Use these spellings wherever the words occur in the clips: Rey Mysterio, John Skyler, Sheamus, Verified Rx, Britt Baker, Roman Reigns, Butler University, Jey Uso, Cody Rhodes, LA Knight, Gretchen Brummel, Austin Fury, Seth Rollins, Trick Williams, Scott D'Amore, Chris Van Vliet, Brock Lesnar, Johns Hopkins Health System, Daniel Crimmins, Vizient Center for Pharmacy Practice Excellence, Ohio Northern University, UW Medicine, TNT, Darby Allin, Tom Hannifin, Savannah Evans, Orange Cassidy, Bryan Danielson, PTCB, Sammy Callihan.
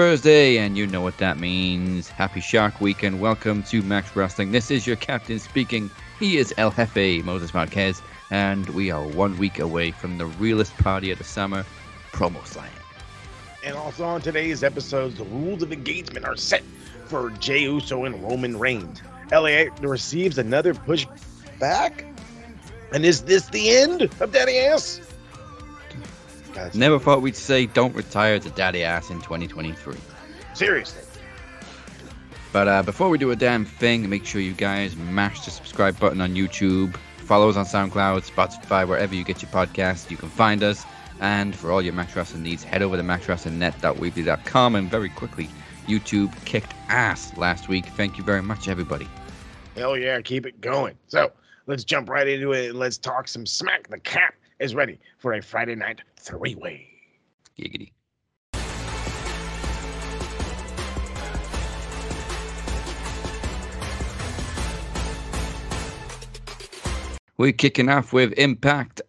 Thursday, and you know what that means. Happy Shark Week and welcome to Max Wrestling. This is your captain speaking. He is El Jefe, Moses Marquez, and we are 1 week away from the realest party of the summer, PromoSlam. And also on today's episode, the rules of engagement are set for Jey Uso and Roman Reigns. LA receives another push back? And is this the end of Daddy Ass? Guys, never thought we'd say don't retire to Daddy Ass in 2023. Seriously. But before we do a damn thing, make sure you guys mash the subscribe button on YouTube. Follow us on SoundCloud, Spotify, wherever you get your podcasts. You can find us. And for all your Max Wrestling needs, head over to Mattressandnet.weebly.com. And very quickly, YouTube kicked ass last week. Thank you very much, everybody. Hell yeah, keep it going. So let's jump right into it and let's talk some smack. The cap is ready for a Friday night three-way. Giggity. We're kicking off with Impact.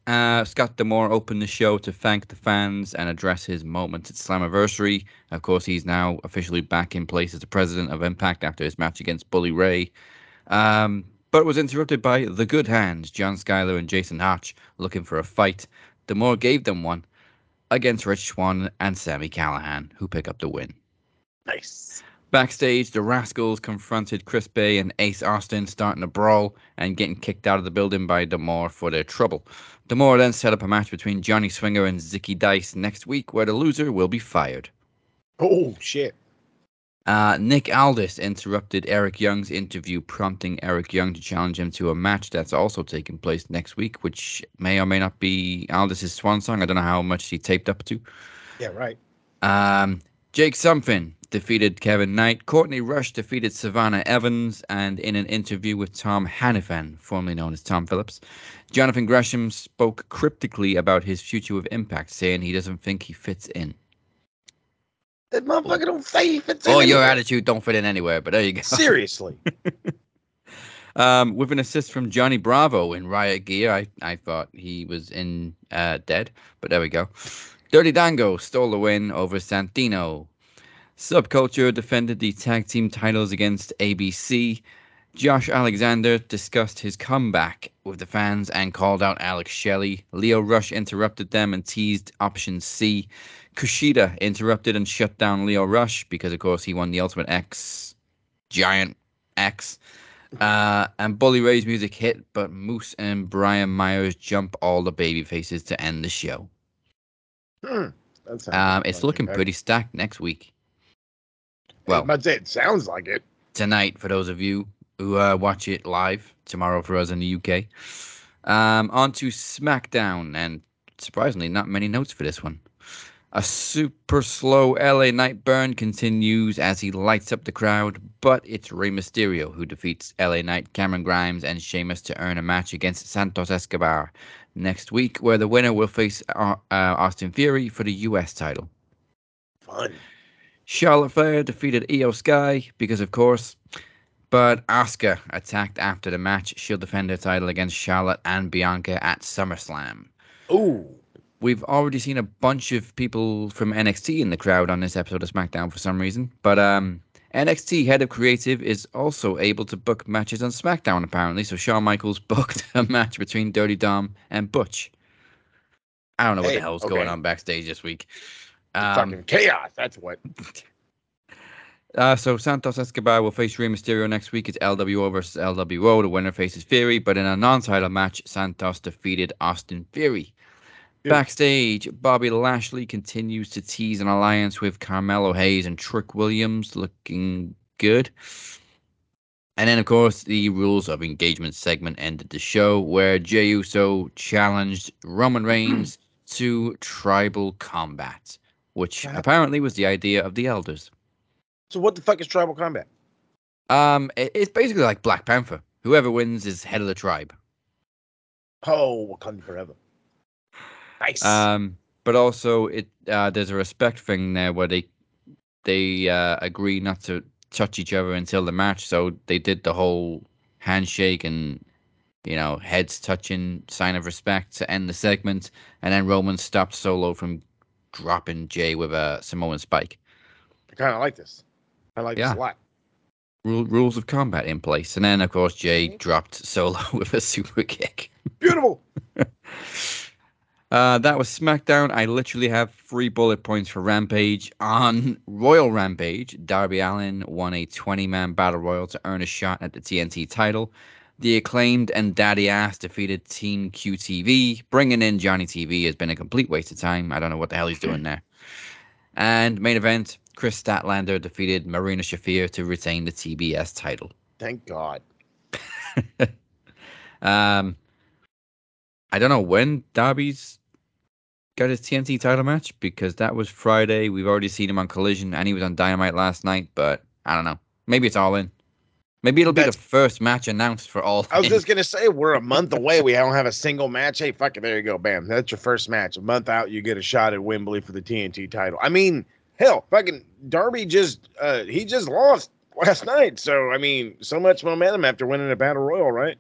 Scott D'Amore opened the show to thank the fans and address his moment at Slammiversary. Of course, he's now officially back in place as the president of Impact after his match against Bully Ray. But was interrupted by The Good Hands, John Skyler and Jason Hatch, looking for a fight. D'Amore gave them one against Rich Swan and Sammy Callihan, who pick up the win. Nice. Backstage, the Rascals confronted Chris Bay and Ace Austin, starting a brawl and getting kicked out of the building by D'Amore for their trouble. D'Amore then set up a match between Johnny Swinger and Zicky Dice next week, where the loser will be fired. Oh, shit. Nick Aldis interrupted Eric Young's interview, prompting Eric Young to challenge him to a match that's also taking place next week, which may or may not be Aldis's swan song. I don't know how much he taped up to. Yeah, right. Jake Something defeated Kevin Knight. Courtney Rush defeated Savannah Evans, and in an interview with Tom Hannifin, formerly known as Tom Phillips, Jonathan Gresham spoke cryptically about his future with Impact, saying he doesn't think he fits in. That motherfucker don't say he fits in. Or your attitude don't fit in anywhere, but there you go. Seriously. With an assist from Johnny Bravo in Riot Gear, I thought he was in Dead, but there we go. Dirty Dango stole the win over Santino. Subculture defended the tag team titles against ABC. Josh Alexander discussed his comeback with the fans and called out Alex Shelley. Leo Rush interrupted them and teased option C. Kushida interrupted and shut down Leo Rush because, of course, he won the Ultimate X, Giant X. And Bully Ray's music hit, but Moose and Brian Myers jump all the baby faces to end the show. It's looking pretty stacked next week. Well, I'd say it sounds like it. Tonight, for those of you who watch it live, tomorrow for us in the UK. On to SmackDown, and surprisingly, not many notes for this one. A super slow LA Knight burn continues as he lights up the crowd, but it's Rey Mysterio who defeats LA Knight, Cameron Grimes, and Sheamus to earn a match against Santos Escobar next week, where the winner will face Austin Theory for the US title. Fun. Charlotte Flair defeated Io Sky because, of course. But Asuka attacked after the match. She'll defend her title against Charlotte and Bianca at SummerSlam. Ooh. We've already seen a bunch of people from NXT in the crowd on this episode of SmackDown for some reason. But NXT head of creative is also able to book matches on SmackDown, apparently. So Shawn Michaels booked a match between Dirty Dom and Butch. I don't know what the hell's going on backstage this week. Fucking chaos, that's what. So Santos Escobar will face Rey Mysterio next week. It's LWO versus LWO. The winner faces Fury, but in a non-title match, Santos defeated Austin Fury. Yeah. Backstage, Bobby Lashley continues to tease an alliance with Carmelo Hayes and Trick Williams, looking good. And then, of course, the rules of engagement segment ended the show, where Jey Uso challenged Roman Reigns to tribal combat, which apparently was the idea of the elders. So what the fuck is tribal combat? It's basically like Black Panther. Whoever wins is head of the tribe. Oh, Wakanda forever. Nice. But also there's a respect thing there where they agree not to touch each other until the match. So they did the whole handshake and, you know, heads touching sign of respect to end the segment. And then Roman stopped Solo from dropping Jey with a Samoan spike. I kind of like this. I like this a lot. Rules of combat in place. And then, of course, Jey dropped Solo with a super kick. Beautiful! That was SmackDown. I literally have 3 bullet points for Rampage. On Royal Rampage, Darby Allin won a 20-man battle royal to earn a shot at the TNT title. The Acclaimed and Daddy Ass defeated Team QTV. Bringing in Johnny TV has been a complete waste of time. I don't know what the hell he's doing there. And main event, Chris Statlander defeated Marina Shafir to retain the TBS title. Thank God. I don't know when Darby's got his TNT title match, because that was Friday. We've already seen him on Collision, and he was on Dynamite last night, but I don't know. Maybe it's All In. Maybe it'll be the first match announced for All In. I was just going to say, we're a month away. We don't have a single match. Hey, fuck it. There you go. Bam. That's your first match. A month out, you get a shot at Wembley for the TNT title. I mean, hell, fucking Darby just, he just lost last night. So, I mean, so much momentum after winning a Battle Royal, right?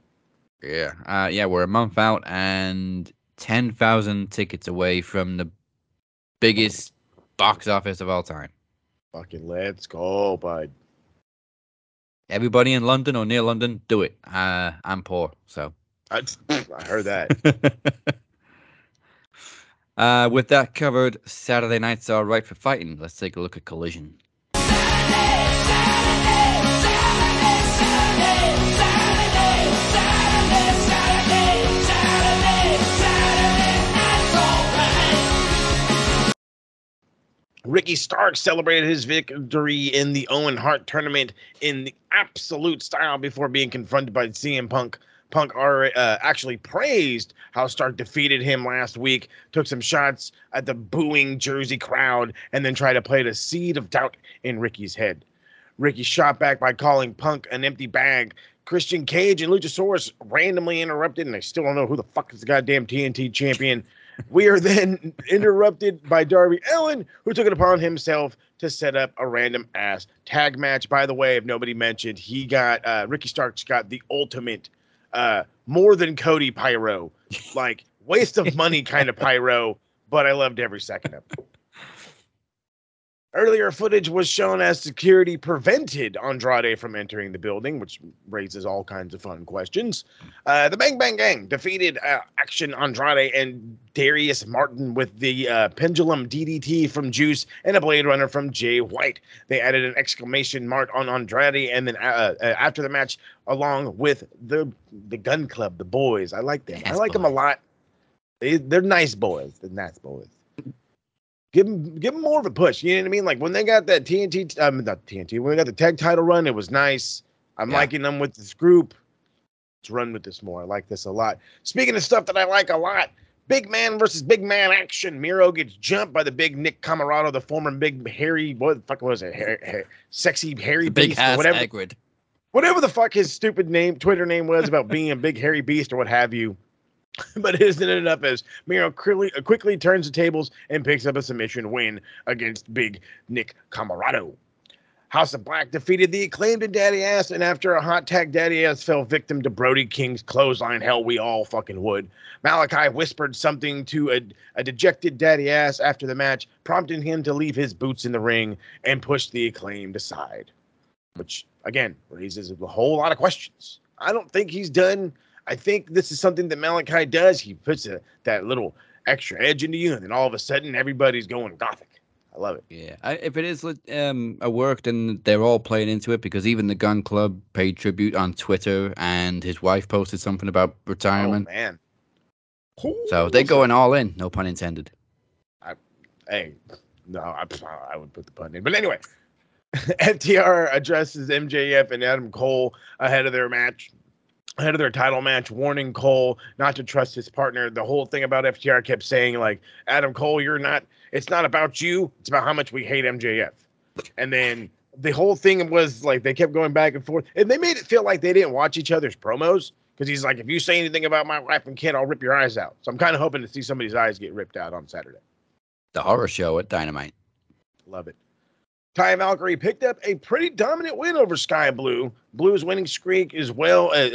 Yeah. Yeah, we're a month out and 10,000 tickets away from the biggest box office of all time. Fucking let's go, bud. Everybody in London or near London, do it. I'm poor, so. I heard that. With that covered, Saturday nights are right for fighting. Let's take a look at Collision. Ricky Stark celebrated his victory in the Owen Hart tournament in the absolute style before being confronted by CM Punk. Punk actually praised how Stark defeated him last week, took some shots at the booing Jersey crowd, and then tried to plant a seed of doubt in Ricky's head. Ricky shot back by calling Punk an empty bag. Christian Cage and Luchasaurus randomly interrupted, and I still don't know who the fuck is the goddamn TNT champion. We are then interrupted by Darby Allin, who took it upon himself to set up a random ass tag match. By the way, if nobody mentioned, he got Ricky Stark's got the ultimate more than Cody pyro, like waste of money kind of pyro, but I loved every second of it. Earlier footage was shown as security prevented Andrade from entering the building, which raises all kinds of fun questions. The Bang Bang Gang defeated Action Andrade and Darius Martin with the Pendulum DDT from Juice and a Blade Runner from Jay White. They added an exclamation mark on Andrade, and then after the match, along with the Gun Club, the boys. I like them. I like them a lot. They're nice boys. They're nice boys. Give them more of a push. You know what I mean? Like when they got that TNT, not TNT, when they got the tag title run, it was nice. I'm liking them with this group. Let's run with this more. I like this a lot. Speaking of stuff that I like a lot, big man versus big man action. Miro gets jumped by the big Nick Camarado, the former big hairy, what the fuck was it? Sexy hairy beast. Big ass Hagrid. Whatever the fuck his stupid name, Twitter name was about being a big hairy beast or what have you. But it isn't enough as Miro quickly turns the tables and picks up a submission win against Big Nick Camarado. House of Black defeated the Acclaimed and Daddy Ass, and after a hot tag, Daddy Ass fell victim to Brody King's clothesline. Hell, we all fucking would. Malachi whispered something to a dejected Daddy Ass after the match, prompting him to leave his boots in the ring and push the Acclaimed aside. Which, again, raises a whole lot of questions. I don't think he's done. I think this is something that Malachi does. He puts that little extra edge into you, and then all of a sudden, everybody's going gothic. I love it. Yeah, if it is a work, then they're all playing into it, because even the Gun Club paid tribute on Twitter, and his wife posted something about retirement. Oh, man. Ooh, so they're going all in, no pun intended. I would put the pun in. But anyway, FTR addresses MJF and Adam Cole ahead of their title match, warning Cole not to trust his partner. The whole thing about FTR kept saying, like, Adam Cole, it's not about you. It's about how much we hate MJF. And then the whole thing was, like, they kept going back and forth. And they made it feel like they didn't watch each other's promos, because he's like, if you say anything about my wife and kid, I'll rip your eyes out. So I'm kind of hoping to see somebody's eyes get ripped out on Saturday. The horror show at Dynamite. Love it. Ty Valkyrie picked up a pretty dominant win over Sky Blue. Blue's winning streak is I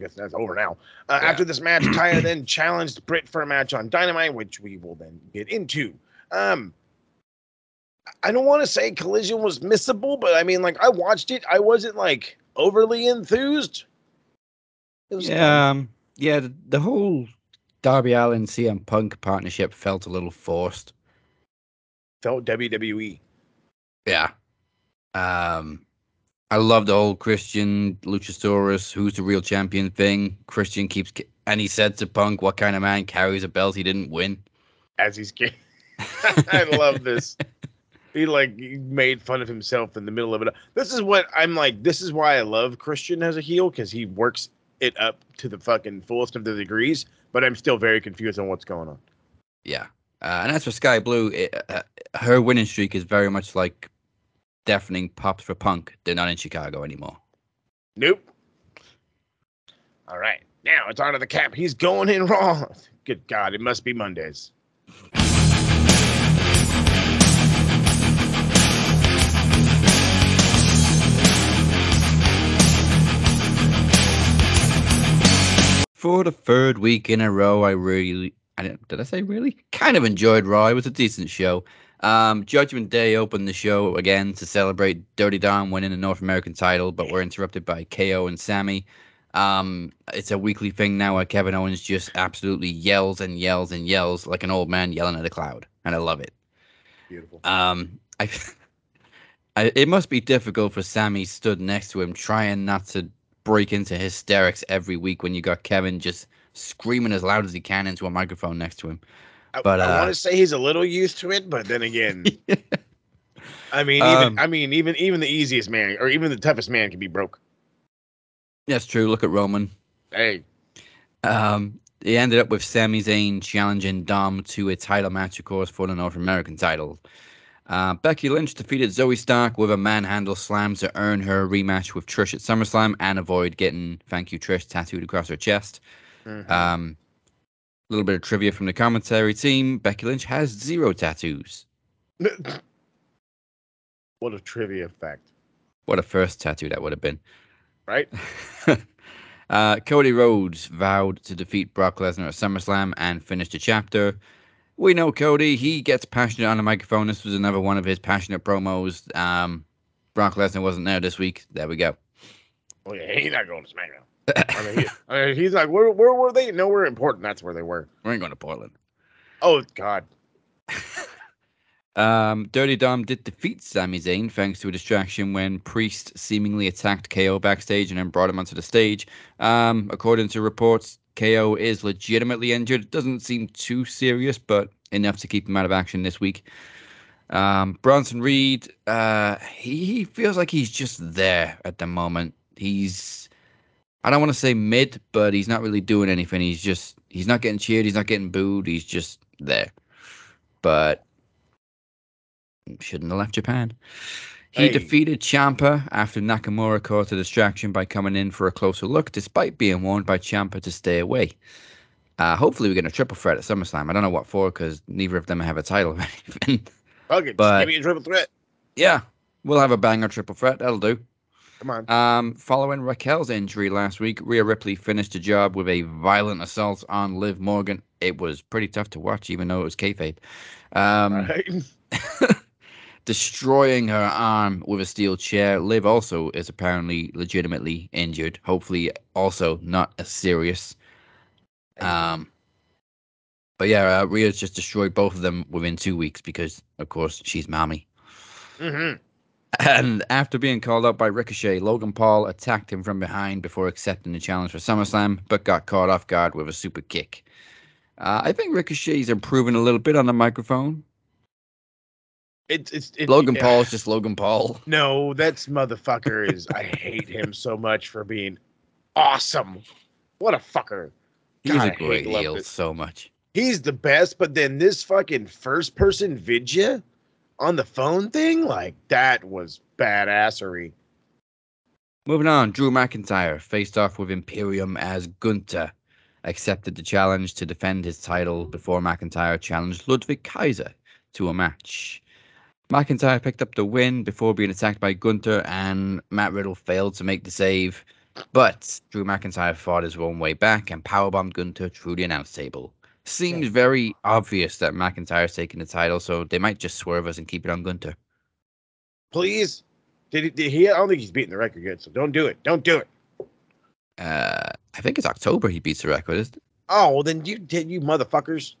guess that's over now. After this match, Ty then challenged Britt for a match on Dynamite, which we will then get into. I don't want to say Collision was missable, but I mean, like, I watched it. I wasn't, like, overly enthused. It was the whole Darby Allin CM Punk partnership felt a little forced. Felt WWE. Yeah. I love the whole Christian Luchasaurus, who's the real champion thing. Christian keeps... And he said to Punk, what kind of man carries a belt he didn't win? As he's getting... I love this. He, like, made fun of himself in the middle of it. This is what I'm like... This is why I love Christian as a heel, because he works it up to the fucking fullest of the degrees, but I'm still very confused on what's going on. Yeah. And as for Sky Blue, her winning streak is very much like deafening pops for Punk. They're not in Chicago anymore. Nope. All right. Now it's on to the cap. He's going in Raw. Good God, it must be Mondays. For the third week in a row, kind of enjoyed Raw. It was a decent show. Judgment Day opened the show again to celebrate Dirty Dom winning the North American title, but we're interrupted by KO and Sammy. It's a weekly thing now where Kevin Owens just absolutely yells and yells and yells like an old man yelling at a cloud. And I love it. Beautiful. It must be difficult for Sammy stood next to him trying not to break into hysterics every week when you got Kevin just screaming as loud as he can into a microphone next to him. But I want to say he's a little used to it, but then again, yeah. I mean, even the easiest man or even the toughest man can be broke. That's true. Look at Roman. Hey. He ended up with Sami Zayn challenging Dom to a title match, of course, for the North American title. Becky Lynch defeated Zoe Stark with a manhandle slam to earn her rematch with Trish at SummerSlam and avoid getting "Thank You, Trish" tattooed across her chest. Mm-hmm. A little bit of trivia from the commentary team. Becky Lynch has 0 tattoos. What a trivia fact. What a first tattoo that would have been. Right? Cody Rhodes vowed to defeat Brock Lesnar at SummerSlam and finish the chapter. We know Cody. He gets passionate on the microphone. This was another one of his passionate promos. Brock Lesnar wasn't there this week. There we go. Oh, yeah. He's not going to SmackDown. I mean, he's like, where were they? No, we're important. That's where they were. We ain't going to Portland. Oh, God. Dirty Dom did defeat Sami Zayn thanks to a distraction when Priest seemingly attacked KO backstage and then brought him onto the stage. According to reports, KO is legitimately injured. It doesn't seem too serious, but enough to keep him out of action this week. Bronson Reed, he feels like he's just there at the moment. I don't want to say mid, but he's not really doing anything. He's not getting cheered. He's not getting booed. He's just there. But shouldn't have left Japan. He defeated Ciampa after Nakamura caught a distraction by coming in for a closer look, despite being warned by Ciampa to stay away. Hopefully we're getting a triple threat at SummerSlam. I don't know what for, because neither of them have a title or anything. Okay, but give me a triple threat. Yeah, we'll have a banger triple threat. That'll do. Come on. Following Raquel's injury last week, Rhea Ripley finished the job with a violent assault on Liv Morgan. It was pretty tough to watch, even though it was kayfabe. Destroying her arm with a steel chair. Liv also is apparently legitimately injured. Hopefully also not as serious. Rhea's just destroyed both of them within 2 weeks because, of course, she's mommy. Mm-hmm. And after being called out by Ricochet, Logan Paul attacked him from behind before accepting the challenge for SummerSlam, but got caught off guard with a super kick. I think Ricochet's improving a little bit on the microphone. Logan Paul's just Logan Paul. No, that's motherfucker is. I hate him so much for being awesome. What a fucker. God, he's a great heel so much. He's the best, but then this fucking first person vidya on the phone thing, like, that was badassery. Moving on, Drew McIntyre faced off with Imperium as Gunther accepted the challenge to defend his title before McIntyre challenged Ludwig Kaiser to a match. McIntyre picked up the win before being attacked by Gunther, and Matt Riddle failed to make the save, but Drew McIntyre fought his own way back and powerbombed Gunther through the announce table. Seems very obvious that McIntyre's taking the title, so they might just swerve us and keep it on Gunter. Please. I don't think he's beating the record yet, so don't do it. Don't do it. I think it's October he beats the record, isn't it? Oh, well, then you motherfuckers.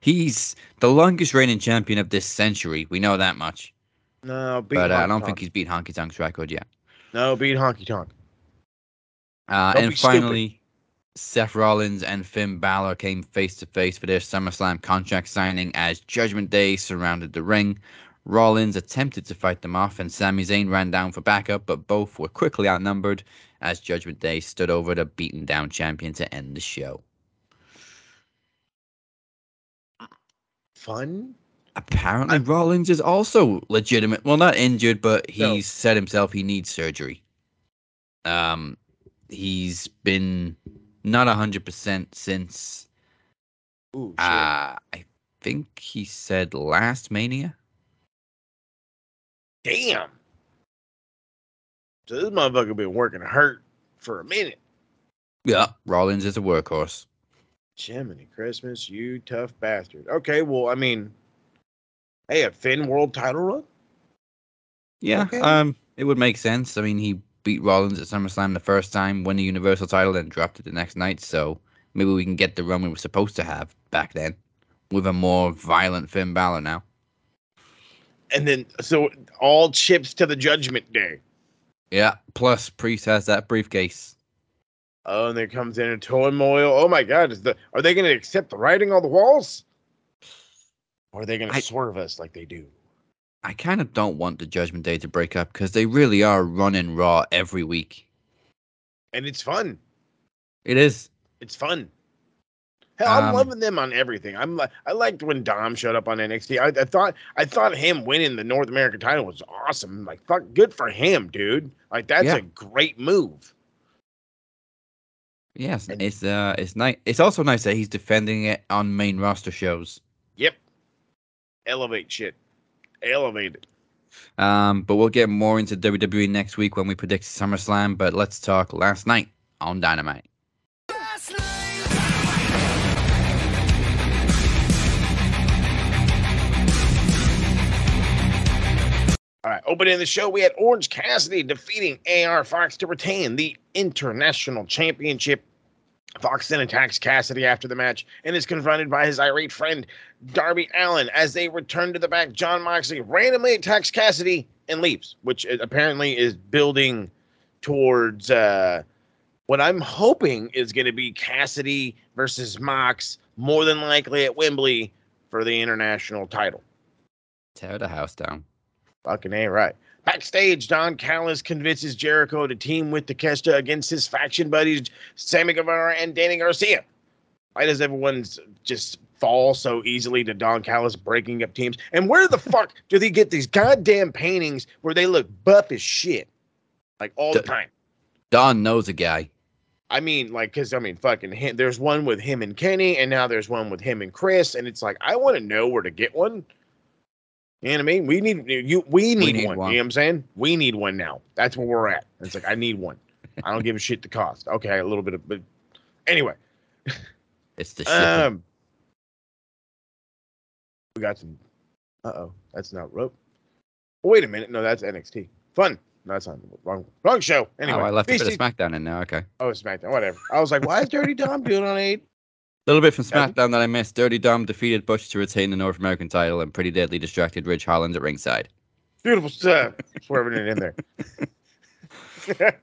He's the longest reigning champion of this century. We know that much. No, but I don't think he's beat Honky Tonk's record yet. No, beat Honky Tonk. And finally, stupid. Seth Rollins and Finn Balor came face-to-face for their SummerSlam contract signing as Judgment Day surrounded the ring. Rollins attempted to fight them off, and Sami Zayn ran down for backup, but both were quickly outnumbered as Judgment Day stood over the beaten-down champion to end the show. Fun? Apparently, Rollins is also legitimate. Well, not injured, but he's said himself he needs surgery. He's been not 100% since, I think he said last Mania. Damn. So this motherfucker been working hurt for a minute. Yeah, Rollins is a workhorse. Jiminy Christmas, you tough bastard. Okay, well, I mean, hey, a Finn world title run? Yeah, okay. It would make sense. I mean, he beat Rollins at SummerSlam the first time, won the Universal title, and dropped it the next night, so maybe we can get the run we were supposed to have back then with a more violent Finn Balor now. And then, so all chips to the Judgment Day. Yeah, plus Priest has that briefcase. Oh, and there comes in a turmoil. Oh my God, are they going to accept the writing on the walls? Or are they going to swerve us like they do? I kind of don't want the Judgment Day to break up because they really are running Raw every week. And it's fun. It is. It's fun. Hell, I'm loving them on everything. I liked when Dom showed up on NXT. I thought him winning the North American title was awesome. Like, fuck, good for him, dude. Like, that's a great move. Yes, and it's nice. It's also nice that he's defending it on main roster shows. Yep. Elevate shit. Elevate it. But we'll get more into WWE next week when we predict SummerSlam. But let's talk last night on Dynamite. All right, opening the show, we had Orange Cassidy defeating AR Fox to retain the International Championship. Fox then attacks Cassidy after the match and is confronted by his irate friend, Darby Allin. As they return to the back, Jon Moxley randomly attacks Cassidy and leaves, which apparently is building towards what I'm hoping is going to be Cassidy versus Mox, more than likely at Wembley for the international title. Tear the house down. Fucking A, right. Backstage, Don Callis convinces Jericho to team with the Kesha against his faction buddies, Sammy Guevara and Danny Garcia. Why does everyone just fall so easily to Don Callis breaking up teams? And where the fuck do they get these goddamn paintings where they look buff as shit? Like, all the time. Don knows a guy. I mean, like, fucking him. There's one with him and Kenny, and now there's one with him and Chris, and it's like, I want to know where to get one. You know what I mean? We need one. You know what I'm saying? We need one now. That's where we're at. It's like, I need one. I don't give a shit the cost. Okay, a little bit of, but anyway. It's the shit. We got some. Uh-oh, that's not rope. Oh, wait a minute. No, that's NXT. Fun. No, that's not wrong show. Anyway, I left a bit of SmackDown in there. Okay. Oh, SmackDown. Whatever. I was like, why is Dirty Dom doing on 8? A little bit from SmackDown that I missed. Dirty Dom defeated Butch to retain the North American title and Pretty Deadly distracted Ridge Holland at ringside. Beautiful stuff. Swerving it in there.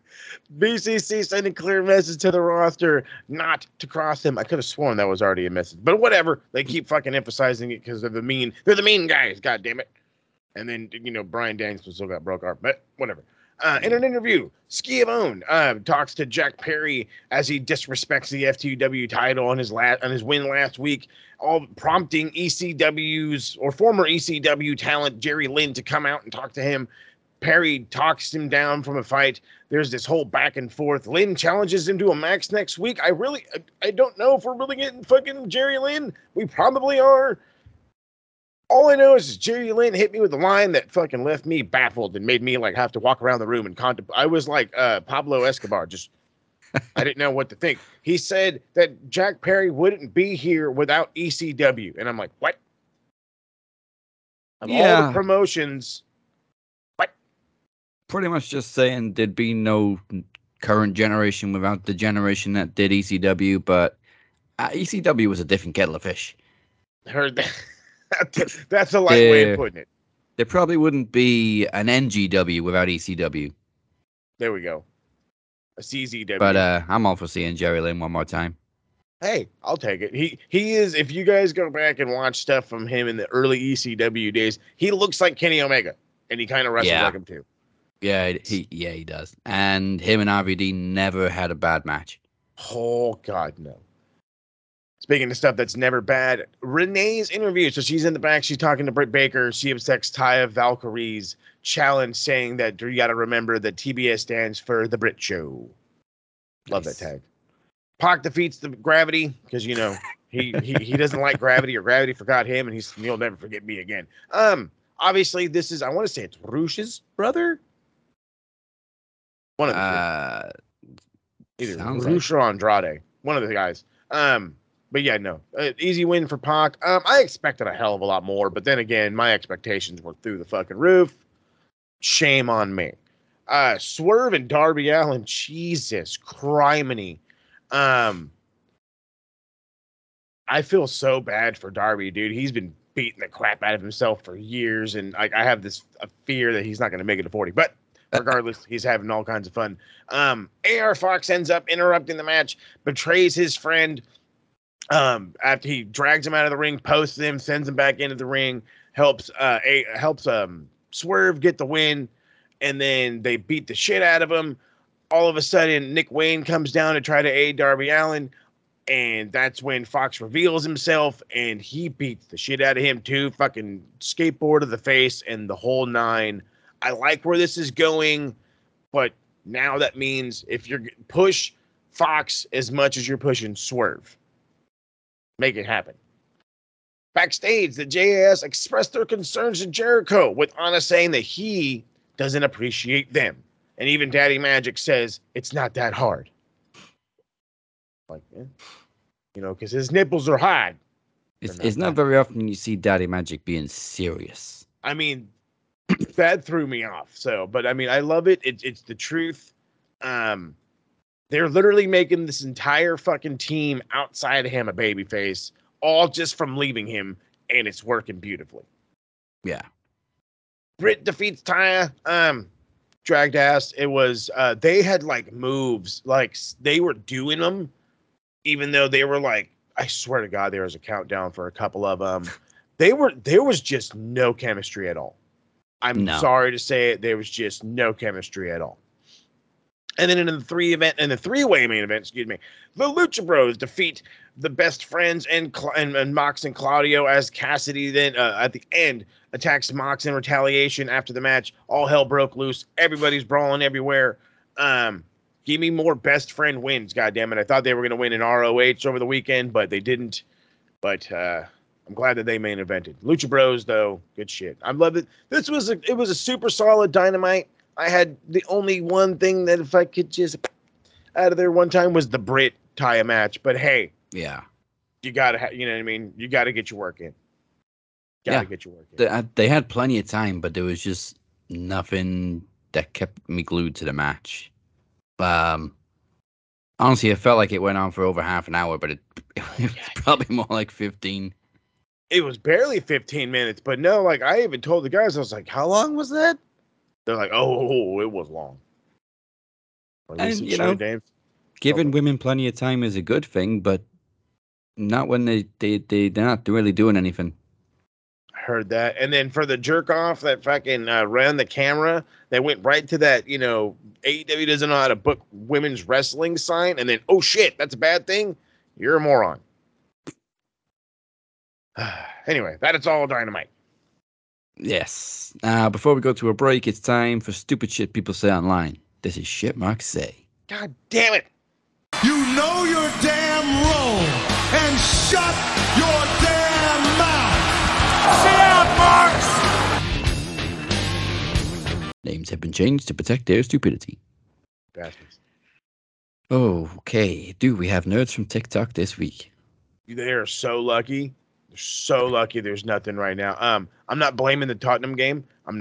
BCC sent a clear message to the roster not to cross him. I could have sworn that was already a message, but whatever. They keep fucking emphasizing it because they're the mean guys. God damn it. And then, you know, Bryan Danielson still got broke arm, but whatever. In an interview, Schiavone talks to Jack Perry as he disrespects the FTW title on his win last week, all prompting ECW's or former ECW talent Jerry Lynn to come out and talk to him. Perry talks him down from a fight. There's this whole back and forth. Lynn challenges him to a match next week. I don't know if we're really getting fucking Jerry Lynn. We probably are. All I know is Jerry Lynn hit me with a line that fucking left me baffled and made me like have to walk around the room and contemplate. I was like Pablo Escobar, just I didn't know what to think. He said that Jack Perry wouldn't be here without ECW. And I'm like, what? Of all the promotions, what? Pretty much just saying there'd be no current generation without the generation that did ECW. But ECW was a different kettle of fish. Heard that. That's a light way of putting it. There probably wouldn't be an NGW without ECW. There we go. A CZW. But I'm all for seeing Jerry Lynn one more time. Hey, I'll take it. He is, if you guys go back and watch stuff from him in the early ECW days, he looks like Kenny Omega, and he kind of wrestles like him too. Yeah, he does. And him and RVD never had a bad match. Oh, God, no. Speaking of stuff that's never bad, Renee's interview. So she's in the back. She's talking to Britt Baker. She accepts Taya Valkyrie's challenge, saying that you got to remember that TBS stands for The Brit Show. Love that tag. Pac defeats the gravity because, you know, he doesn't like gravity, or gravity forgot him, and he'll never forget me again. Obviously, this is, I want to say it's Roosh's brother. One of the either Roosh or Andrade. One of the guys. But yeah, no, easy win for Pac. I expected a hell of a lot more, but then again, my expectations were through the fucking roof. Shame on me. Swerve and Darby Allin, Jesus criminy. I feel so bad for Darby, dude. He's been beating the crap out of himself for years, and I have this fear that he's not going to make it to 40. But regardless, he's having all kinds of fun. AR Fox ends up interrupting the match, betrays his friend. After he drags him out of the ring, posts him, sends him back into the ring, helps Swerve get the win, and then they beat the shit out of him. All of a sudden, Nick Wayne comes down to try to aid Darby Allin, and that's when Fox reveals himself, and he beats the shit out of him too. Fucking skateboard to the face and the whole nine. I like where this is going, but now that means if you're push Fox as much as you're pushing Swerve. Make it happen. Backstage, the JAS expressed their concerns to Jericho, with Anna saying that he doesn't appreciate them. And even Daddy Magic says, it's not that hard. Like, yeah. You know, because his nipples are hard. It's not very often you see Daddy Magic being serious. I mean, that threw me off. So, but I mean, I love it. It's the truth. They're literally making this entire fucking team outside of him a babyface, all just from leaving him, and it's working beautifully. Yeah. Britt defeats Taya, dragged ass. It was, they had like moves, like they were doing them, even though they were like, I swear to God, there was a countdown for a couple of them. There was just no chemistry at all. Sorry to say it. There was just no chemistry at all. And then in the three-way main event, the Lucha Bros defeat the Best Friends and Mox and Claudio, as Cassidy then at the end attacks Mox in retaliation after the match. All hell broke loose. Everybody's brawling everywhere. Give me more Best Friend wins, goddammit. I thought they were going to win in ROH over the weekend, but they didn't. But I'm glad that they main evented. Lucha Bros, though, good shit. I love it. It was a super solid Dynamite. I had the only one thing that if I could just out of there one time was the Brit Taya match. But hey, yeah, you got to, you know what I mean? You got to get your work in. Get your work in. They had plenty of time, but there was just nothing that kept me glued to the match. Honestly, it felt like it went on for over half an hour, but it was probably more like 15. It was barely 15 minutes, but no, like I even told the guys, I was like, how long was that? They're like, oh, it was long. And, you know, giving women plenty of time is a good thing, but not when they're not really doing anything. I heard that. And then for the jerk-off that fucking ran the camera, they went right to that, you know, AEW doesn't know how to book women's wrestling sign, and then, oh, shit, that's a bad thing? You're a moron. Anyway, that is all Dynamite. Yes. Before we go to a break, it's time for stupid shit people say online. This is Shit Marks Say. God damn it! You know your damn role and shut your damn mouth. Sit out, Marks. Names have been changed to protect their stupidity. Bastards. Okay, dude, we have nerds from TikTok this week. They are so lucky. They're so lucky there's nothing right now. I'm not blaming the Tottenham game. I'm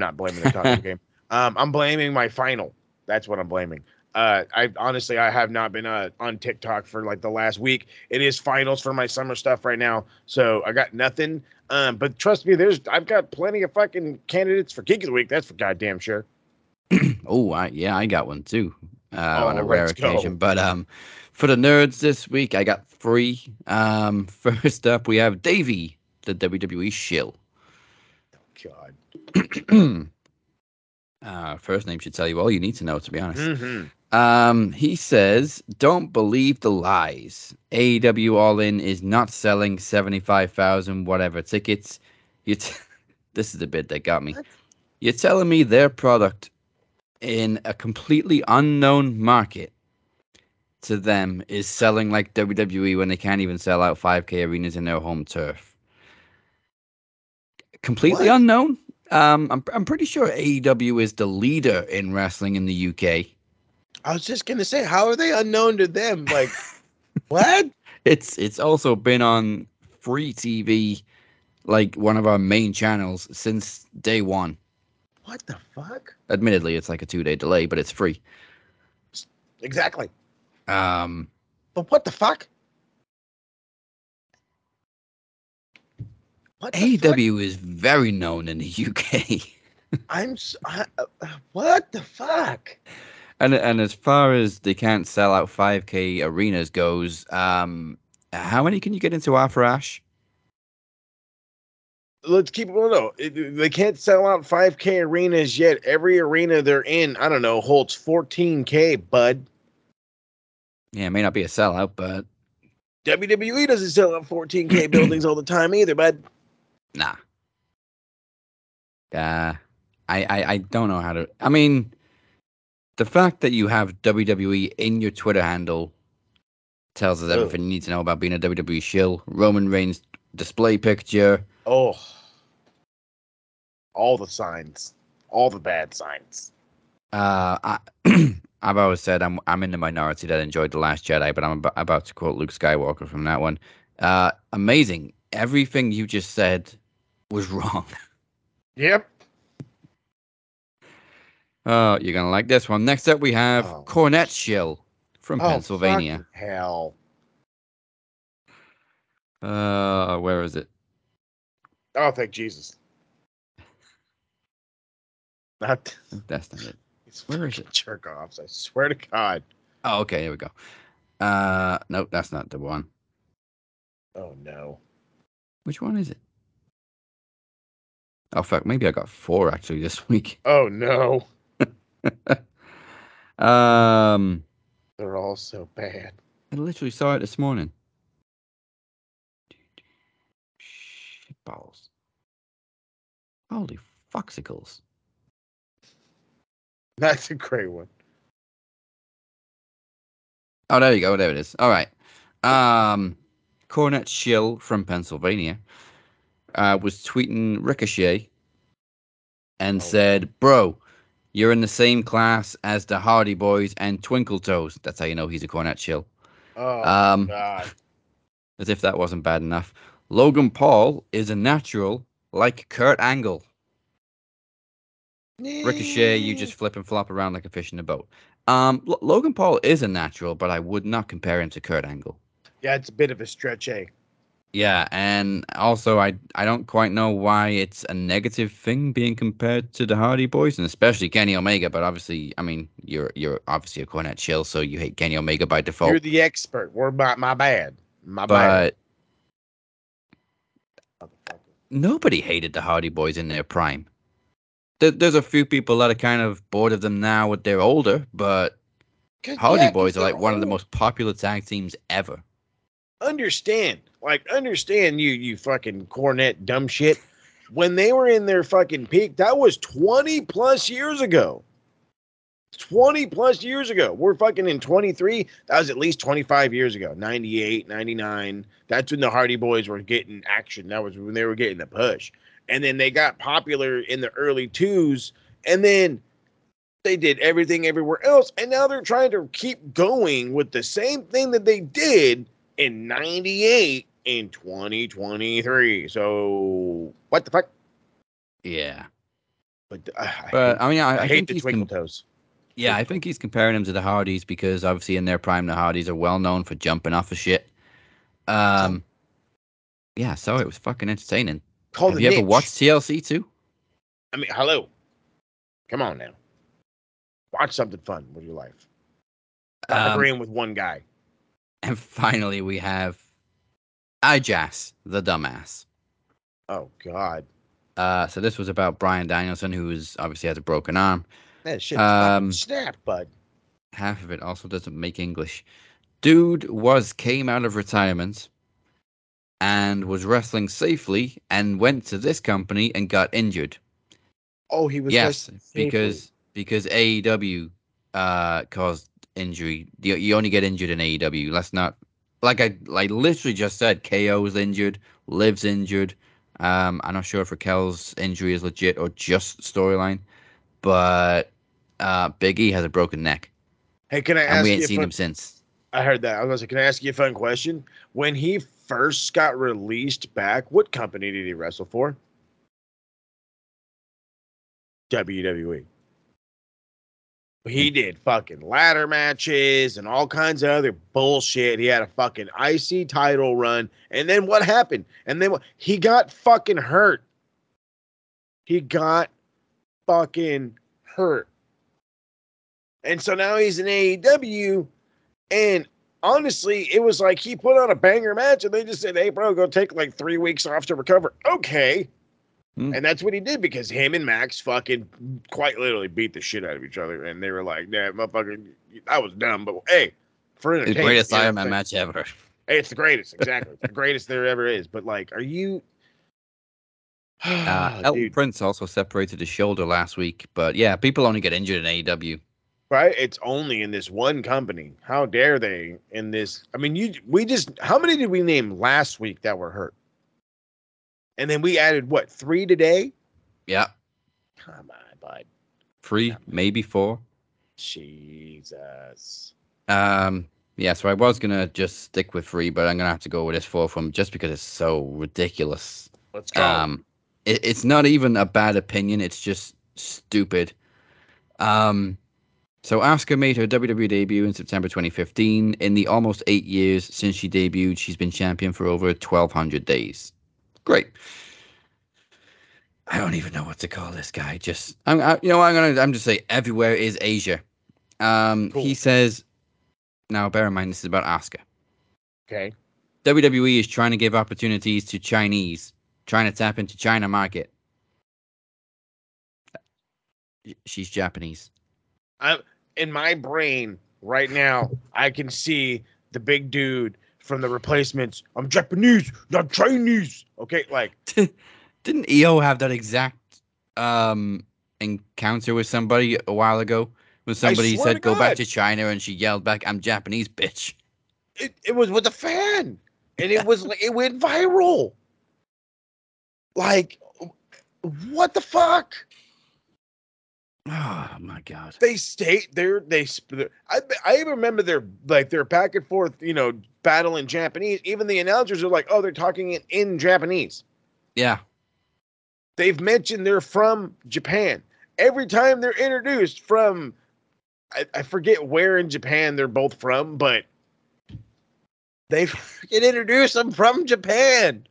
blaming my final. That's what I'm blaming. I have not been on TikTok for like the last week. It is finals for my summer stuff right now, so I got nothing. But trust me, I've got plenty of fucking candidates for Geek of the Week. That's for goddamn sure. I got one too. On a rare occasion. But for the nerds this week, I got three. First up, we have Davey, the WWE shill. Oh, God. First name should tell you all you need to know, to be honest. Mm-hmm. He says, don't believe the lies. AEW All In is not selling 75,000 whatever tickets. This is the bit that got me. What? You're telling me their product in a completely unknown market to them is selling like WWE when they can't even sell out 5K arenas in their home turf. Completely what? Unknown. I'm pretty sure AEW is the leader in wrestling in the UK. I was just gonna say, how are they unknown to them? Like, what? It's also been on free TV, like one of our main channels since day one. What the fuck? Admittedly, it's like a 2-day delay, but it's free. Exactly. But what the fuck? What the AEW fuck? Is very known in the UK. What the fuck? And as far as they can't sell out 5K arenas goes, how many can you get into Arthur Ashe? Let's keep it low. They can't sell out 5K arenas yet. Every arena they're in, I don't know, holds 14K, bud. Yeah, it may not be a sellout, but WWE doesn't sell out 14K buildings all the time either, bud. Nah. I don't know how to. I mean, the fact that you have WWE in your Twitter handle tells us everything you need to know about being a WWE shill. Roman Reigns display picture. Oh, all the signs, all the bad signs. I've always said I'm in the minority that enjoyed The Last Jedi, but I'm about to quote Luke Skywalker from that one. Amazing. Everything you just said was wrong. Yep. Oh, you're going to like this one. Next up, we have Cornette Shill from Pennsylvania. Hell. Where is it? Oh, thank Jesus. That's not it. Where is it? Jerk offs, I swear to God. Oh, okay, here we go. Nope, that's not the one. Oh, no. Which one is it? Oh, fuck, maybe I got 4 actually this week. Oh, no. They're all so bad. I literally saw it this morning. Balls. Holy foxicles. That's a great one. Oh, there you go. There it is. All right. Cornette Shill from Pennsylvania was tweeting Ricochet and said, bro, you're in the same class as the Hardy Boys and Twinkle Toes. That's how you know he's a Cornette Shill. Oh, God. As if that wasn't bad enough. Logan Paul is a natural like Kurt Angle. Ricochet, you just flip and flop around like a fish in a boat. Logan Paul is a natural, but I would not compare him to Kurt Angle. Yeah, it's a bit of a stretch, eh? Yeah, and also I don't quite know why it's a negative thing being compared to the Hardy Boys, and especially Kenny Omega, but obviously, I mean, you're obviously a Cornette Shill, so you hate Kenny Omega by default. You're the expert. My bad. Nobody hated the Hardy Boys in their prime. There's a few people that are kind of bored of them now that they're older, but Hardy Boys are like one of the most popular tag teams ever. Understand you fucking Cornette dumb shit. When they were in their fucking peak, that was 20 plus years ago. 20 plus years ago. We're fucking in 23. That was at least 25 years ago. 98, 99. That's when the Hardy Boys were getting action. That was when they were getting the push. And then they got popular in the early 2000s. And then They did everything everywhere else, and now they're trying to keep going with the same thing that they did in 98 in 2023. So, what the fuck? Yeah. But I hate the twinkle toes. Yeah, I think he's comparing him to the Hardys because, obviously, in their prime, the Hardys are well known for jumping off of shit. Yeah, so it was fucking entertaining. Have you ever watched TLC, too? I mean, hello. Come on, now. Watch something fun with your life. Stop agreeing with one guy. And finally, we have IJAS, the dumbass. Oh, God. So this was about Bryan Danielson, who obviously has a broken arm. That shit snapped, bud. Half of it also doesn't make English. Dude came out of retirement and was wrestling safely and went to this company and got injured. Oh, he was wrestling safely. Because AEW caused injury. You only get injured in AEW. Let's not... Like I literally just said, KO's injured, Liv's injured. I'm not sure if Raquel's injury is legit or just storyline. But Big E has a broken neck. Hey, can I ask you... And we ain't seen him since. I heard that. I was going to say, can I ask you a fun question? When he first got released back, what company did he wrestle for? WWE. He did fucking ladder matches and all kinds of other bullshit. He had a fucking IC title run. And then what happened? And then he got fucking hurt. He got fucking hurt. And so now he's in AEW. And honestly, it was like he put on a banger match and they just said, hey, bro, go take like 3 weeks off to recover. Okay. And that's what he did because him and Max fucking quite literally beat the shit out of each other. And they were like, nah, motherfucker, I was dumb. But hey, for the greatest Iron Man match ever. Hey, it's the greatest. Exactly. The greatest there ever is. But like, are you... Elton Prince also separated his shoulder last week. But yeah, people only get injured in AEW. Right? It's only in this one company. How dare they in this? I mean, how many did we name last week that were hurt? And then we added, 3 today? Yeah. Come on, bud. 3, maybe 4. Jesus. Yeah, so I was going to just stick with 3, but I'm going to have to go with this 4th one just because it's so ridiculous. Let's go. It's not even a bad opinion. It's just stupid. So Asuka made her WWE debut in September 2015. In the almost 8 years since she debuted, she's been champion for over 1,200 days. Great. I don't even know what to call this guy. I'm just say everywhere is Asia. Cool. He says, now bear in mind this is about Asuka. Okay. WWE is trying to give opportunities to Chinese, trying to tap into China market. She's Japanese. In my brain right now, I can see the big dude from The Replacements. I'm Japanese, not Chinese. Okay, like... Didn't EO have that exact encounter with somebody a while ago? When somebody said, go back to China, and she yelled back, I'm Japanese, bitch. It was with a fan. And it was like, it went viral. Like, what the fuck? Oh my God! They state I remember their back and forth, battle in Japanese. Even the announcers are like, "Oh, they're talking in Japanese." Yeah, they've mentioned they're from Japan every time they're introduced. From I forget where in Japan they're both from, but they get introduced them from Japan.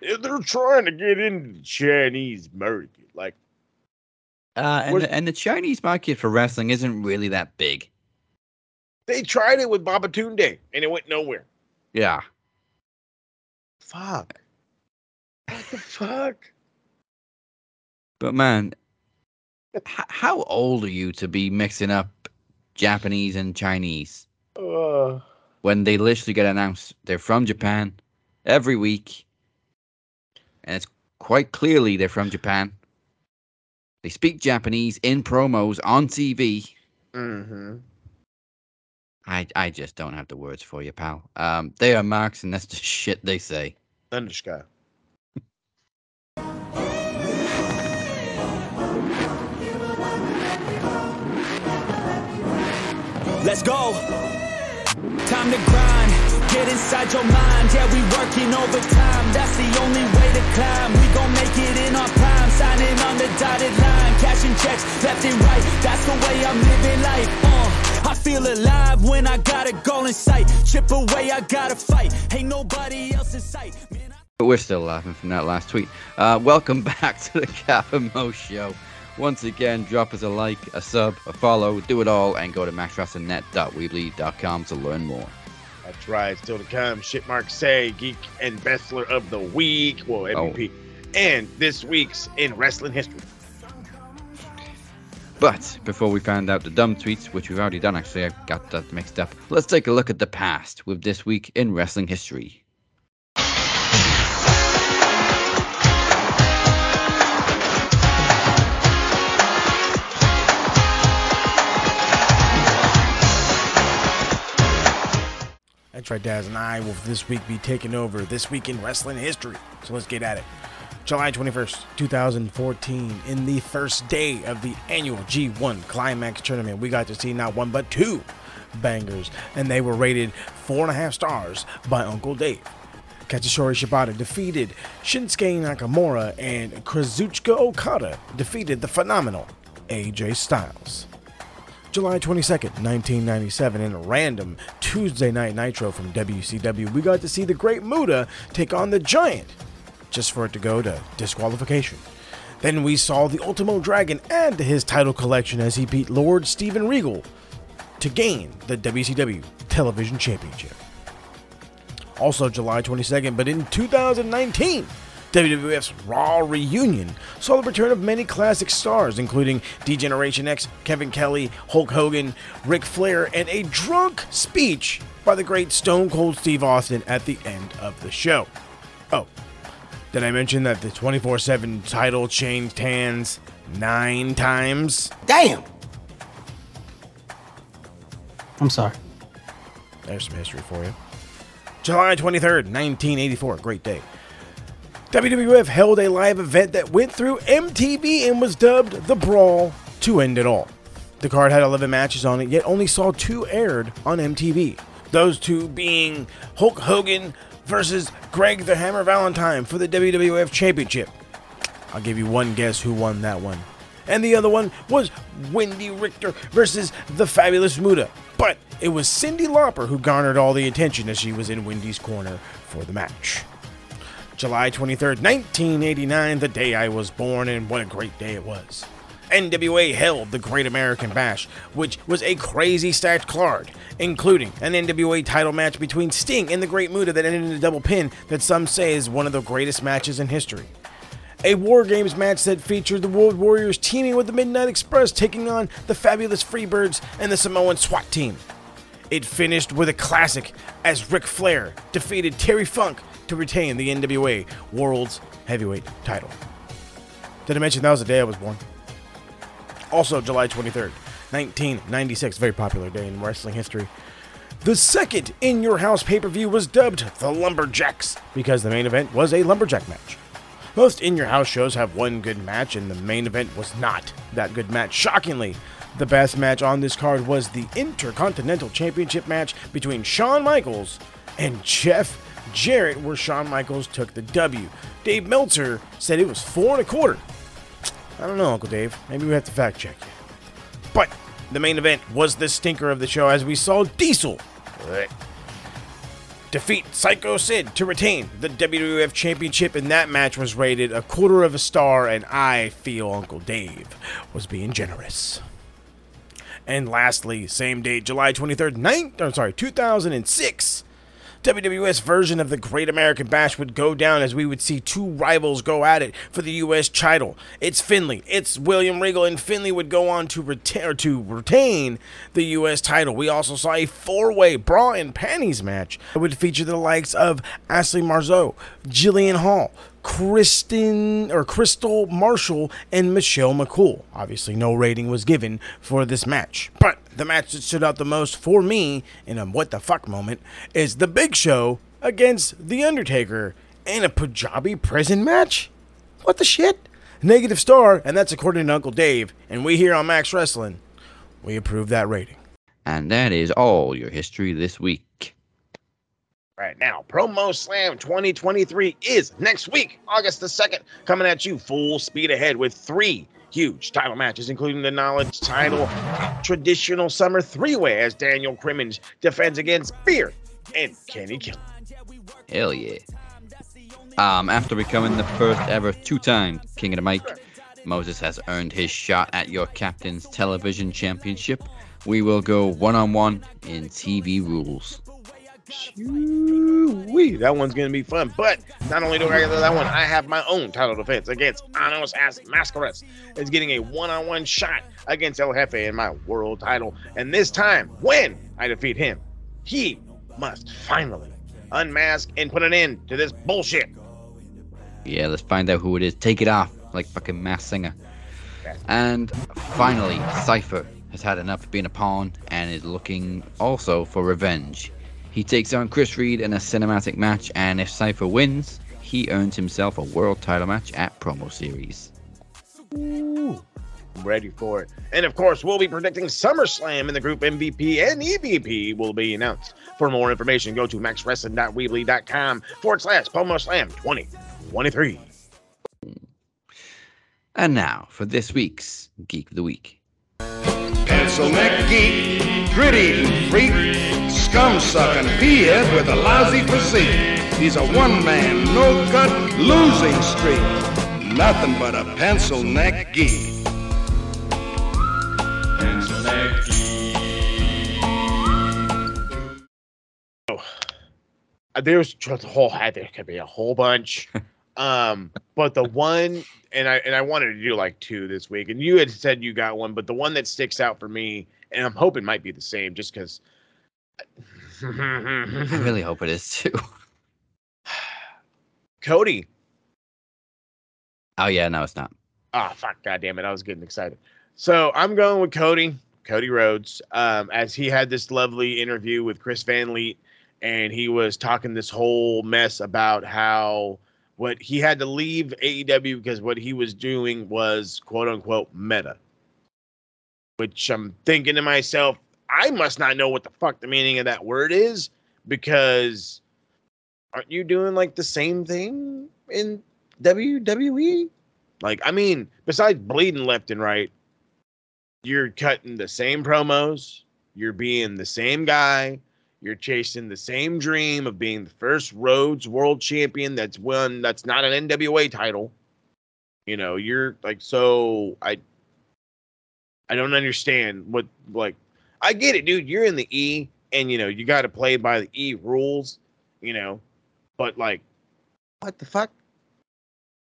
They're trying to get into the Chinese market, like. And the Chinese market for wrestling isn't really that big. They tried it with Babatunde, and it went nowhere. Yeah. Fuck. What the fuck? But man, how old are you to be mixing up Japanese and Chinese? When they literally get announced they're from Japan every week. And it's quite clearly they're from Japan. They speak Japanese in promos on TV. Mm-hmm. I just don't have the words for you, pal. They are marks, and that's the shit they say. Thundersky. Let's go. Time to grind, get inside your mind. Yeah, we working overtime. That's the only way to climb. We gon' make it in our prime. Signing on the dotted line, cashing checks left and right. That's the way I'm living life. I feel alive when I got a goal in sight. Chip away, I gotta fight. Ain't nobody else in sight. Man, but we're still laughing from that last tweet. Welcome back to the Cap and Mo Show. Once again, drop us a like, a sub, a follow, do it all, and go to Mattressandnet.weebly.com to learn more. That's right. Still to come, Shitmark Say, Geek and Wrestler of the Week, well, MVP, and this week's in wrestling history. But before we find out the dumb tweets, which we've already done, actually, I got that mixed up. Let's take a look at the past with this week in wrestling history. That's right, Daz, and I will this week be taking over this week in wrestling history. So let's get at it. July 21st, 2014, in the first day of the annual G1 Climax Tournament, we got to see not one but two bangers, and they were rated 4.5 stars by Uncle Dave. Katsushori Shibata defeated Shinsuke Nakamura, and Kazuchika Okada defeated the phenomenal AJ Styles. July 22nd, 1997, in a random Tuesday Night Nitro from WCW, we got to see the Great Muta take on the Giant, just for it to go to disqualification. Then we saw the Ultimo Dragon add to his title collection as he beat Lord Steven Regal to gain the WCW Television Championship. Also July 22nd, but in 2019, WWF's Raw Reunion saw the return of many classic stars, including D-Generation X, Kevin Kelly, Hulk Hogan, Ric Flair, and a drunk speech by the great Stone Cold Steve Austin at the end of the show. Oh, did I mention that the 24/7 title changed hands 9 times? Damn! I'm sorry. There's some history for you. July 23rd, 1984. Great day. WWF held a live event that went through MTV and was dubbed The Brawl to End It All. The card had 11 matches on it, yet only saw 2 aired on MTV. Those 2 being Hulk Hogan versus Greg the Hammer Valentine for the WWF Championship. I'll give you one guess who won that one. And the other one was Wendy Richter versus the Fabulous Muta. But it was Cyndi Lauper who garnered all the attention as she was in Wendy's corner for the match. July 23rd, 1989, the day I was born, and what a great day it was. NWA held the Great American Bash, which was a crazy stacked card, including an NWA title match between Sting and the Great Muta that ended in a double pin that some say is one of the greatest matches in history. A War Games match that featured the Road Warriors teaming with the Midnight Express, taking on the Fabulous Freebirds and the Samoan SWAT team. It finished with a classic as Ric Flair defeated Terry Funk to retain the NWA World's Heavyweight title. Did I mention that was the day I was born? Also, July 23rd, 1996, very popular day in wrestling history. The second In Your House pay-per-view was dubbed The Lumberjacks because the main event was a lumberjack match. Most In Your House shows have one good match, and the main event was not that good match. Shockingly, the best match on this card was the Intercontinental Championship match between Shawn Michaels and Jeff Jarrett, where Shawn Michaels took the W. Dave Meltzer said it was 4.25. I don't know, Uncle Dave. Maybe we have to fact check you. But the main event was the stinker of the show, as we saw Diesel defeat Psycho Sid to retain the WWF Championship, and that match was rated 0.25 star, and I feel Uncle Dave was being generous. And lastly, same day, July 23rd, 2006, WWF's version of the Great American Bash would go down as we would see 2 rivals go at it for the U.S. title. It's Finlay, it's William Regal, and Finlay would go on to retain the U.S. title. We also saw a 4-way bra and panties match that would feature the likes of Ashley Marzow, Jillian Hall, Crystal Marshall, and Michelle McCool. Obviously, no rating was given for this match. But the match that stood out the most for me in a what the fuck moment is The Big Show against The Undertaker in a Punjabi prison match? What the shit? -star, and that's according to Uncle Dave. And we here on Max Wrestling, we approve that rating. And that is all your history this week. Right now, PromoSlam 2023 is next week, August the 2nd, coming at you full speed ahead with three huge title matches, including the Knowledge title traditional summer three-way as Daniel Crimmins defends against Spear and Kenny Killer. Hell yeah. After becoming the first ever two-time King of the Mic, Moses has earned his shot at your Captain's Television Championship. We will go one-on-one in TV rules. Shoo-wee, that one's going to be fun. But not only do I get that one, I have my own title defense against Anos As Mascaras. It's getting a one-on-one shot against El Jefe in my world title. And this time, when I defeat him, he must finally unmask and put an end to this bullshit. Yeah, let's find out who it is. Take it off like fucking Masked Singer. And finally, Cypher has had enough of being a pawn and is looking also for revenge. He takes on Chris Reed in a cinematic match, and if Cypher wins, he earns himself a world title match at Promo Series. Ooh, I'm ready for it. And of course, we'll be predicting SummerSlam, and the group MVP and EVP will be announced. For more information, go to MaxWrestling.weebly.com/PromoSlam 2023. And now for this week's Geek of the Week. Pencil neck geek, grit-eating freak, scum-sucking peehead with a lousy physique. He's a one-man, no-cut, losing streak. Nothing but a pencil neck geek. Pencil neck geek. Oh, there's just a whole. There could be a whole bunch. But the one, and I wanted to do like two this week, and you had said you got one, but the one that sticks out for me, and I'm hoping might be the same, just because. I really hope it is too. Cody. Oh yeah, no, it's not. Ah, oh, fuck, goddamn it! I was getting excited. So I'm going with Cody Rhodes, as he had this lovely interview with Chris Van Liet, and he was talking this whole mess about how. What he had to leave AEW because what he was doing was quote unquote meta. Which I'm thinking to myself, I must not know what the fuck the meaning of that word is, because aren't you doing like the same thing in WWE? Like, I mean, besides bleeding left and right, you're cutting the same promos, you're being the same guy. You're chasing the same dream of being the first Rhodes world champion that's not an NWA title. You know, you're like, so I don't understand what, like, I get it, dude. You're in the E and, you know, you got to play by the E rules, you know, but like, what the fuck?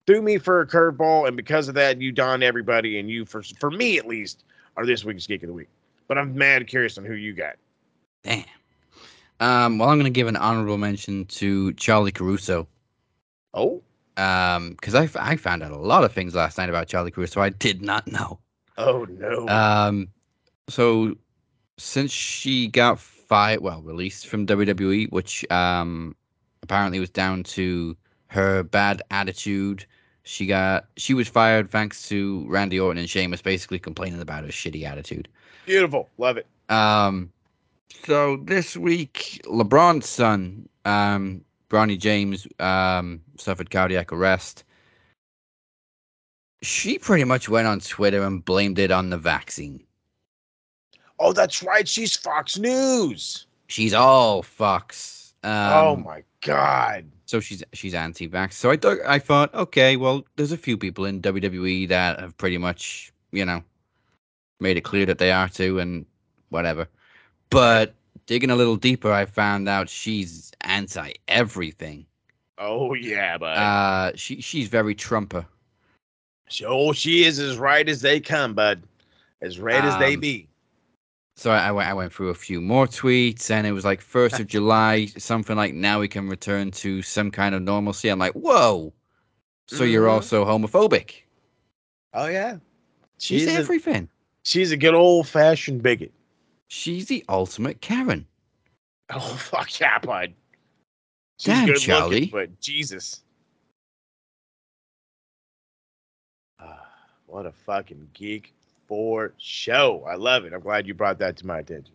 Threw me for a curveball. And because of that, you donned everybody. And you, for me at least, are this week's Geek of the Week. But I'm mad curious on who you got. Damn. Well, I'm going to give an honorable mention to Charlie Caruso. Oh? Because I found out a lot of things last night about Charlie Caruso I did not know. Oh, no. So, since she got released from WWE, which apparently was down to her bad attitude, she was fired thanks to Randy Orton and Sheamus basically complaining about her shitty attitude. Beautiful. Love it. So this week, LeBron's son, Bronny James, suffered cardiac arrest. She pretty much went on Twitter and blamed it on the vaccine. Oh, that's right. She's Fox News. She's all Fox. Oh, my God. So she's anti-vax. So I thought, okay, well, there's a few people in WWE that have pretty much, you know, made it clear that they are too and whatever. But digging a little deeper, I found out she's anti-everything. Oh, yeah, bud. She's very Trumper. She is as right as they come, bud. As red as they be. So I went through a few more tweets, and it was like 1st of July, something like, now we can return to some kind of normalcy. I'm like, whoa. So you're also homophobic. Oh, yeah. She's everything. She's a good old-fashioned bigot. She's the ultimate Karen. Oh, fuck yeah, bud. She's damn, Charlie. But Jesus. What a fucking geek for show. I love it. I'm glad you brought that to my attention.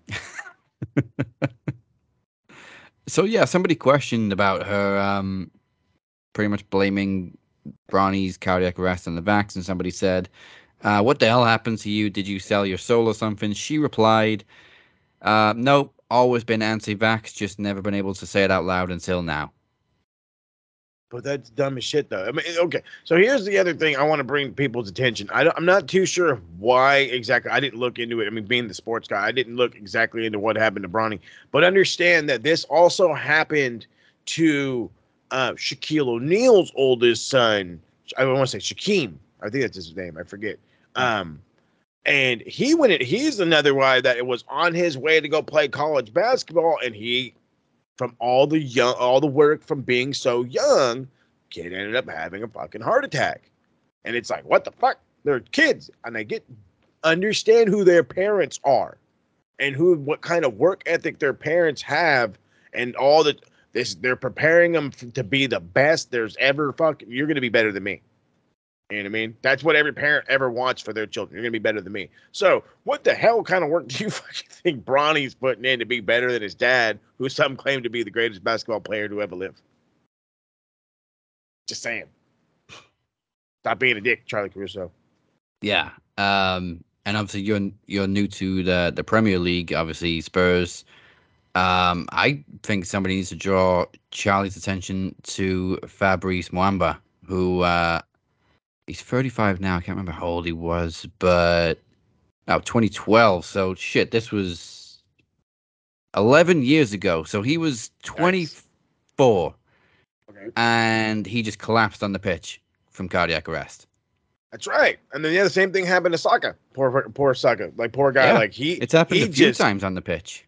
So yeah, somebody questioned about her pretty much blaming Bronny's cardiac arrest on the vax, and somebody said, what the hell happened to you? Did you sell your soul or something? She replied, nope, always been anti-vax, just never been able to say it out loud until now. But that's dumb as shit, though. I mean, okay, so here's the other thing I want to bring people's attention. I'm not too sure why exactly. I didn't look into it. I mean, being the sports guy, I didn't look exactly into what happened to Bronny. But understand that this also happened to Shaquille O'Neal's oldest son. I want to say Shaquem. I think that's his name. I forget. And he went in, he's another guy that it was on his way to go play college basketball, and he, from all the work from being so young, kid ended up having a fucking heart attack. And it's like, what the fuck? They're kids, and they understand who their parents are and what kind of work ethic their parents have, and all that. They're preparing them to be the best there's ever fucking. You're gonna be better than me. You know what I mean? That's what every parent ever wants for their children. You're going to be better than me. So what the hell kind of work do you fucking think Bronny's putting in to be better than his dad, who some claim to be the greatest basketball player to ever live? Just saying. Stop being a dick, Charlie Caruso. Yeah. And obviously you're new to the Premier League, obviously Spurs. I think somebody needs to draw Charlie's attention to Fabrice Mwamba, who... he's 35 now. I can't remember how old he was, but 2012. So shit, this was 11 years ago. So he was 24, okay, and he just collapsed on the pitch from cardiac arrest. That's right. And then the same thing happened to Saka. Poor Saka. Like, poor guy. Yeah, like it's happened a few times on the pitch.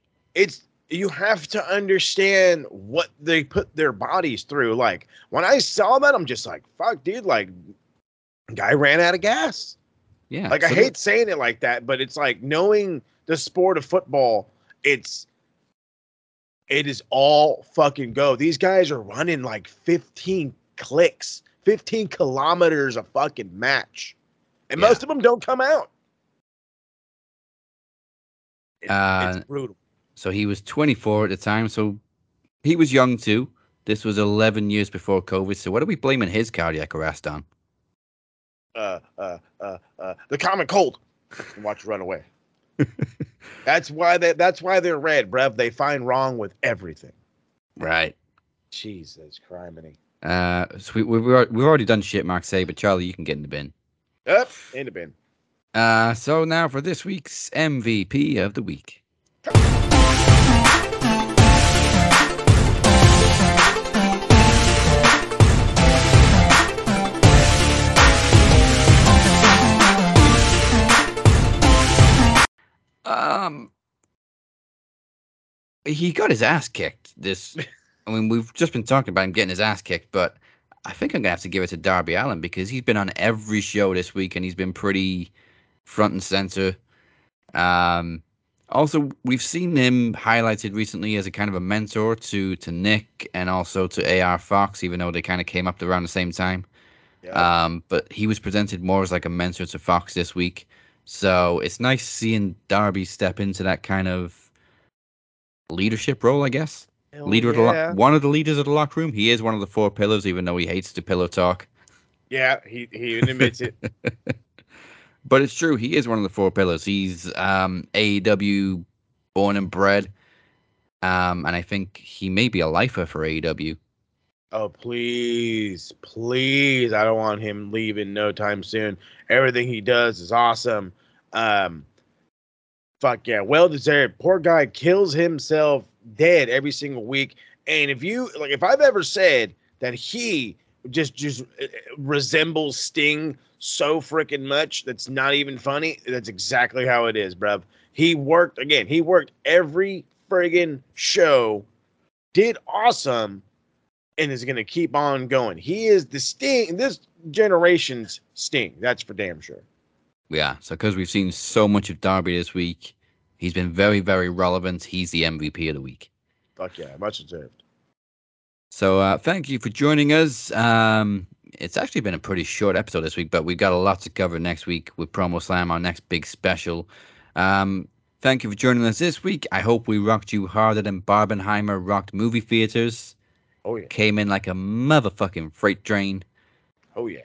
You have to understand what they put their bodies through. Like, when I saw that, I'm just like, fuck, dude. Like. Guy ran out of gas. Yeah. Like, I hate saying it like that, but it's like, knowing the sport of football, it is all fucking go. These guys are running like 15 clicks, 15 kilometers a fucking match. And most of them don't come out. It's brutal. So he was 24 at the time. So he was young too. This was 11 years before COVID. So what are we blaming his cardiac arrest on? The common cold. And watch it run away. That's why they're red, bruv. They find wrong with everything. Right. Jesus criminy. So we've already done shit, Mark say, but Charlie, you can get in the bin. Yep, in the bin. So now for this week's MVP of the week. He got his ass kicked. We've just been talking about him getting his ass kicked, but I think I'm gonna have to give it to Darby Allin, because he's been on every show this week and he's been pretty front and center. Also, we've seen him highlighted recently as a kind of a mentor to Nick and also to AR Fox, even though they kind of came up around the same time. Yeah. But he was presented more as like a mentor to Fox this week. So it's nice seeing Darby step into that kind of leadership role, I guess. One of the leaders of the locker room. He is one of the four pillars, even though he hates to pillow talk. Yeah, he admits it. But it's true. He is one of the four pillars. He's AEW born and bred. And I think he may be a lifer for AEW. Oh, please, please. I don't want him leaving no time soon. Everything he does is awesome. Fuck yeah. Well deserved. Poor guy kills himself dead every single week. And if I've ever said that he just resembles Sting so freaking much, that's not even funny. That's exactly how it is, bruv. He worked every friggin' show, did awesome, and is going to keep on going. He is the Sting, this generation's Sting. That's for damn sure. Yeah, so because we've seen so much of Darby this week, he's been very, very relevant. He's the MVP of the week. Fuck yeah, much deserved. So thank you for joining us. It's actually been a pretty short episode this week, but we've got a lot to cover next week with PromoSlam, our next big special. Thank you for joining us this week. I hope we rocked you harder than Barbenheimer rocked movie theaters. Oh, yeah. Came in like a motherfucking freight train. Oh, yeah.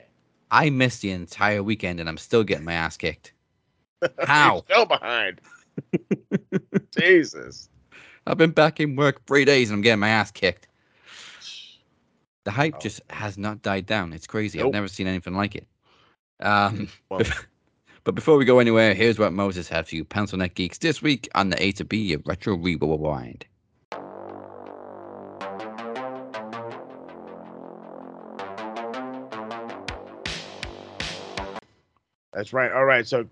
I missed the entire weekend, and I'm still getting my ass kicked. How? You're still behind. Jesus. I've been back in work 3 days, and I'm getting my ass kicked. The hype just has not died down. It's crazy. Nope. I've never seen anything like it. Well. But before we go anywhere, here's what Moses had for you pencil neck geeks this week on the A to B of Retro Rewind. That's right. All right. So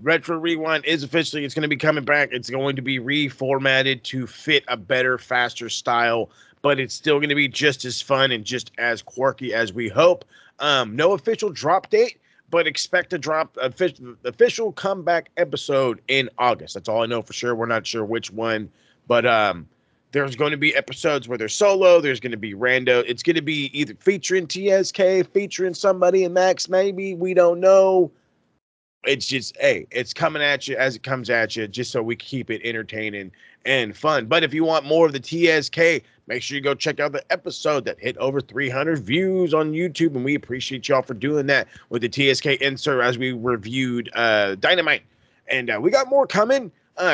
Retro Rewind is officially, it's going to be coming back. It's going to be reformatted to fit a better, faster style, but it's still going to be just as fun and just as quirky as we hope. No official drop date, but expect to drop official comeback episode in August. That's all I know for sure. We're not sure which one, but there's going to be episodes where there's solo. There's going to be rando. It's going to be either featuring TSK, featuring somebody in Max. Maybe we don't know. It's just, hey, it's coming at you as it comes at you, just so we keep it entertaining and fun. But if you want more of the TSK, make sure you go check out the episode that hit over 300 views on YouTube, and we appreciate y'all for doing that with the TSK insert as we reviewed Dynamite. And we got more coming.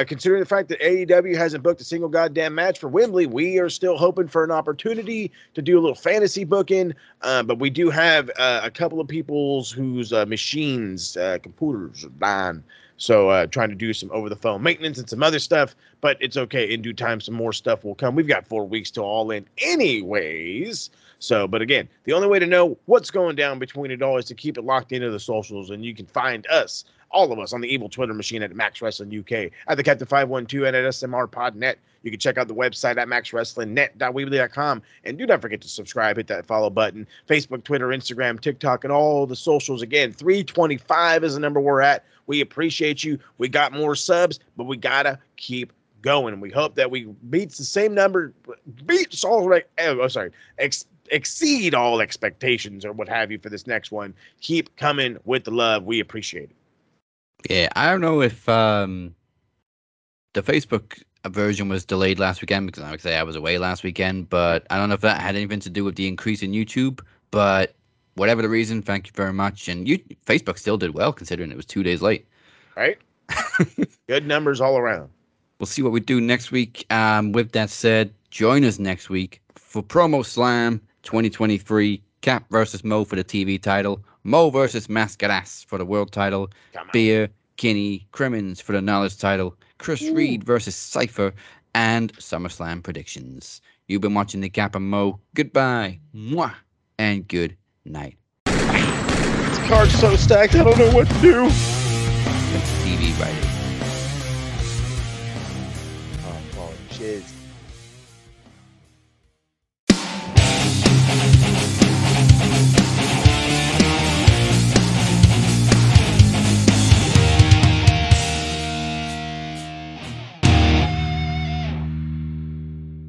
Considering the fact that AEW hasn't booked a single goddamn match for Wembley, we are still hoping for an opportunity to do a little fantasy booking. But we do have a couple of people's whose machines, computers are dying. So trying to do some over-the-phone maintenance and some other stuff. But it's okay. In due time, some more stuff will come. We've got 4 weeks to All In anyways. So, but again, the only way to know what's going down between it all is to keep it locked into the socials. And you can find us, all of us, on the evil Twitter machine at Max Wrestling UK, at the Captain 512, and at SMRPodNet. You can check out the website at MaxWrestlingNet.weebly.com. And do not forget to subscribe, hit that follow button. Facebook, Twitter, Instagram, TikTok, and all the socials. Again, 325 is the number we're at. We appreciate you. We got more subs, but we gotta keep going. And we hope that we beats the same number, beats all right. Oh, sorry. Exceed all expectations or what have you for this next one. Keep coming with the love. We appreciate it. Yeah, I don't know if the Facebook version was delayed last weekend because I would say I was away last weekend, but I don't know if that had anything to do with the increase in YouTube. But whatever the reason, thank you very much. And you, Facebook still did well considering it was 2 days late. Right? Good numbers all around. We'll see what we do next week. With that said, join us next week for PromoSlam 2023. Cap versus Mo for the TV title. Mo versus Mascaras for the world title. Beer, Kinney, Crimmins for the knowledge title. Chris Reed versus Cypher. And SummerSlam predictions. You've been watching The Cap and Mo. Goodbye. Mwah. And good night. This card's so stacked, I don't know what to do. It's TV writing.